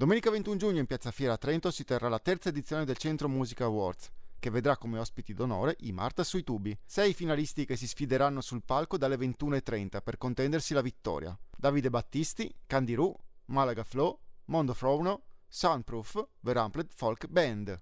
Domenica 21 giugno in Piazza Fiera a Trento si terrà la terza edizione del Centro Musica Awards, che vedrà come ospiti d'onore i Marta sui tubi. 6 finalisti che si sfideranno sul palco dalle 21:30 per contendersi la vittoria. Davide Battisti, Candirù, Malaga Flow, Mondo Froono, Soundproof, The Rampled Folk Band.